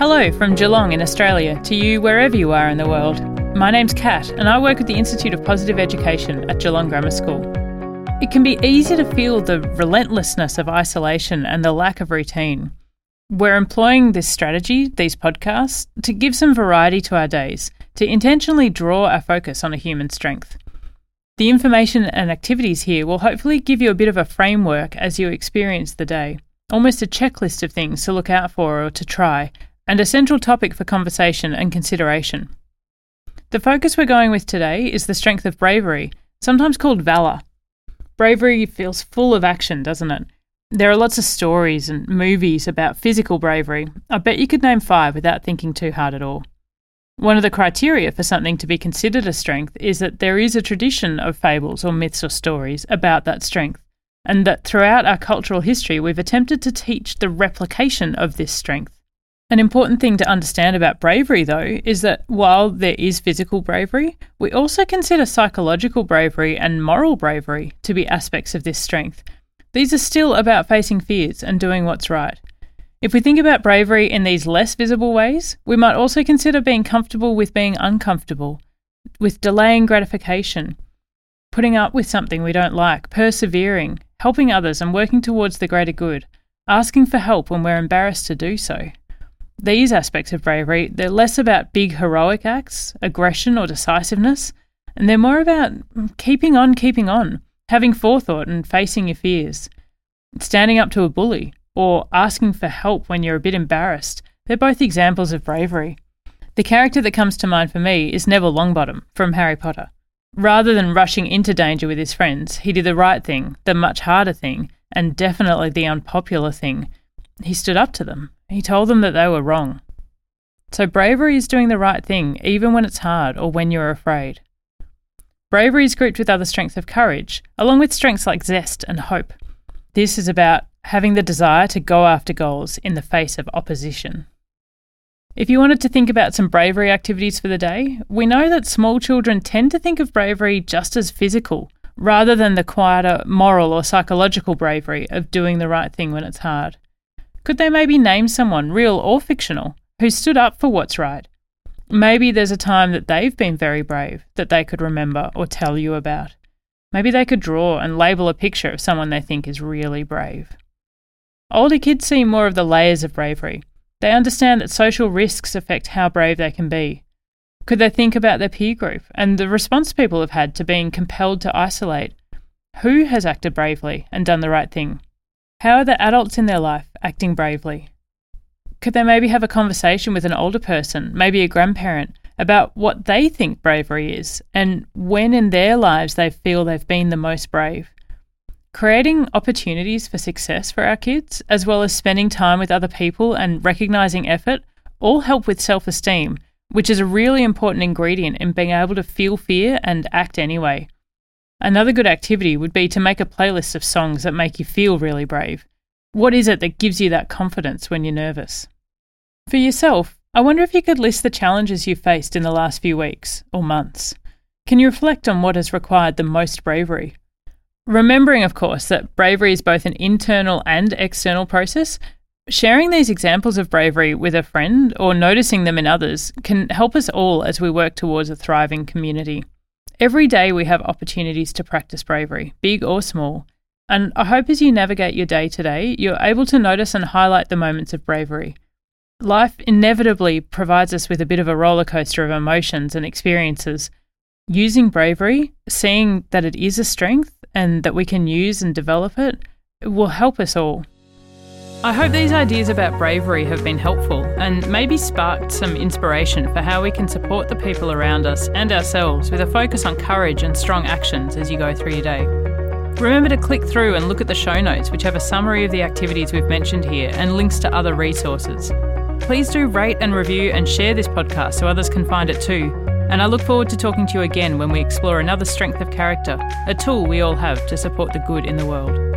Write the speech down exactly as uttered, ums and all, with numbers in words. Hello from Geelong in Australia to you wherever you are in the world. My name's Kat and I work at the Institute of Positive Education at Geelong Grammar School. It can be easy to feel the relentlessness of isolation and the lack of routine. We're employing this strategy, these podcasts, to give some variety to our days, to intentionally draw our focus on a human strength. The information and activities here will hopefully give you a bit of a framework as you experience the day, almost a checklist of things to look out for or to try, and a central topic for conversation and consideration. The focus we're going with today is the strength of bravery, sometimes called valour. Bravery feels full of action, doesn't it? There are lots of stories and movies about physical bravery. I bet you could name five without thinking too hard at all. One of the criteria for something to be considered a strength is that there is a tradition of fables or myths or stories about that strength, and that throughout our cultural history we've attempted to teach the replication of this strength. An important thing to understand about bravery, though, is that while there is physical bravery, we also consider psychological bravery and moral bravery to be aspects of this strength. These are still about facing fears and doing what's right. If we think about bravery in these less visible ways, we might also consider being comfortable with being uncomfortable, with delaying gratification, putting up with something we don't like, persevering, helping others and working towards the greater good, asking for help when we're embarrassed to do so. These aspects of bravery, they're less about big heroic acts, aggression or decisiveness, and they're more about keeping on keeping on. Having forethought and facing your fears, standing up to a bully, or asking for help when you're a bit embarrassed, they're both examples of bravery. The character that comes to mind for me is Neville Longbottom from Harry Potter. Rather than rushing into danger with his friends, he did the right thing, the much harder thing, and definitely the unpopular thing. He stood up to them. He told them that they were wrong. So bravery is doing the right thing, even when it's hard or when you're afraid. Bravery is grouped with other strengths of courage, along with strengths like zest and hope. This is about having the desire to go after goals in the face of opposition. If you wanted to think about some bravery activities for the day, we know that small children tend to think of bravery just as physical, rather than the quieter moral or psychological bravery of doing the right thing when it's hard. Could they maybe name someone, real or fictional, who stood up for what's right? Maybe there's a time that they've been very brave that they could remember or tell you about. Maybe they could draw and label a picture of someone they think is really brave. Older kids see more of the layers of bravery. They understand that social risks affect how brave they can be. Could they think about their peer group and the response people have had to being compelled to isolate? Who has acted bravely and done the right thing? How are the adults in their life acting bravely? Could they maybe have a conversation with an older person, maybe a grandparent, about what they think bravery is and when in their lives they feel they've been the most brave? Creating opportunities for success for our kids, as well as spending time with other people and recognising effort, all help with self-esteem, which is a really important ingredient in being able to feel fear and act anyway. Another good activity would be to make a playlist of songs that make you feel really brave. What is it that gives you that confidence when you're nervous? For yourself, I wonder if you could list the challenges you've faced in the last few weeks or months. Can you reflect on what has required the most bravery? Remembering, of course, that bravery is both an internal and external process, sharing these examples of bravery with a friend or noticing them in others can help us all as we work towards a thriving community. Every day we have opportunities to practice bravery, big or small. And I hope as you navigate your day today, you're able to notice and highlight the moments of bravery. Life inevitably provides us with a bit of a roller coaster of emotions and experiences. Using bravery, seeing that it is a strength and that we can use and develop it, will help us all. I hope these ideas about bravery have been helpful and maybe sparked some inspiration for how we can support the people around us and ourselves with a focus on courage and strong actions as you go through your day. Remember to click through and look at the show notes, which have a summary of the activities we've mentioned here and links to other resources. Please do rate and review and share this podcast so others can find it too. And I look forward to talking to you again when we explore another strength of character, a tool we all have to support the good in the world.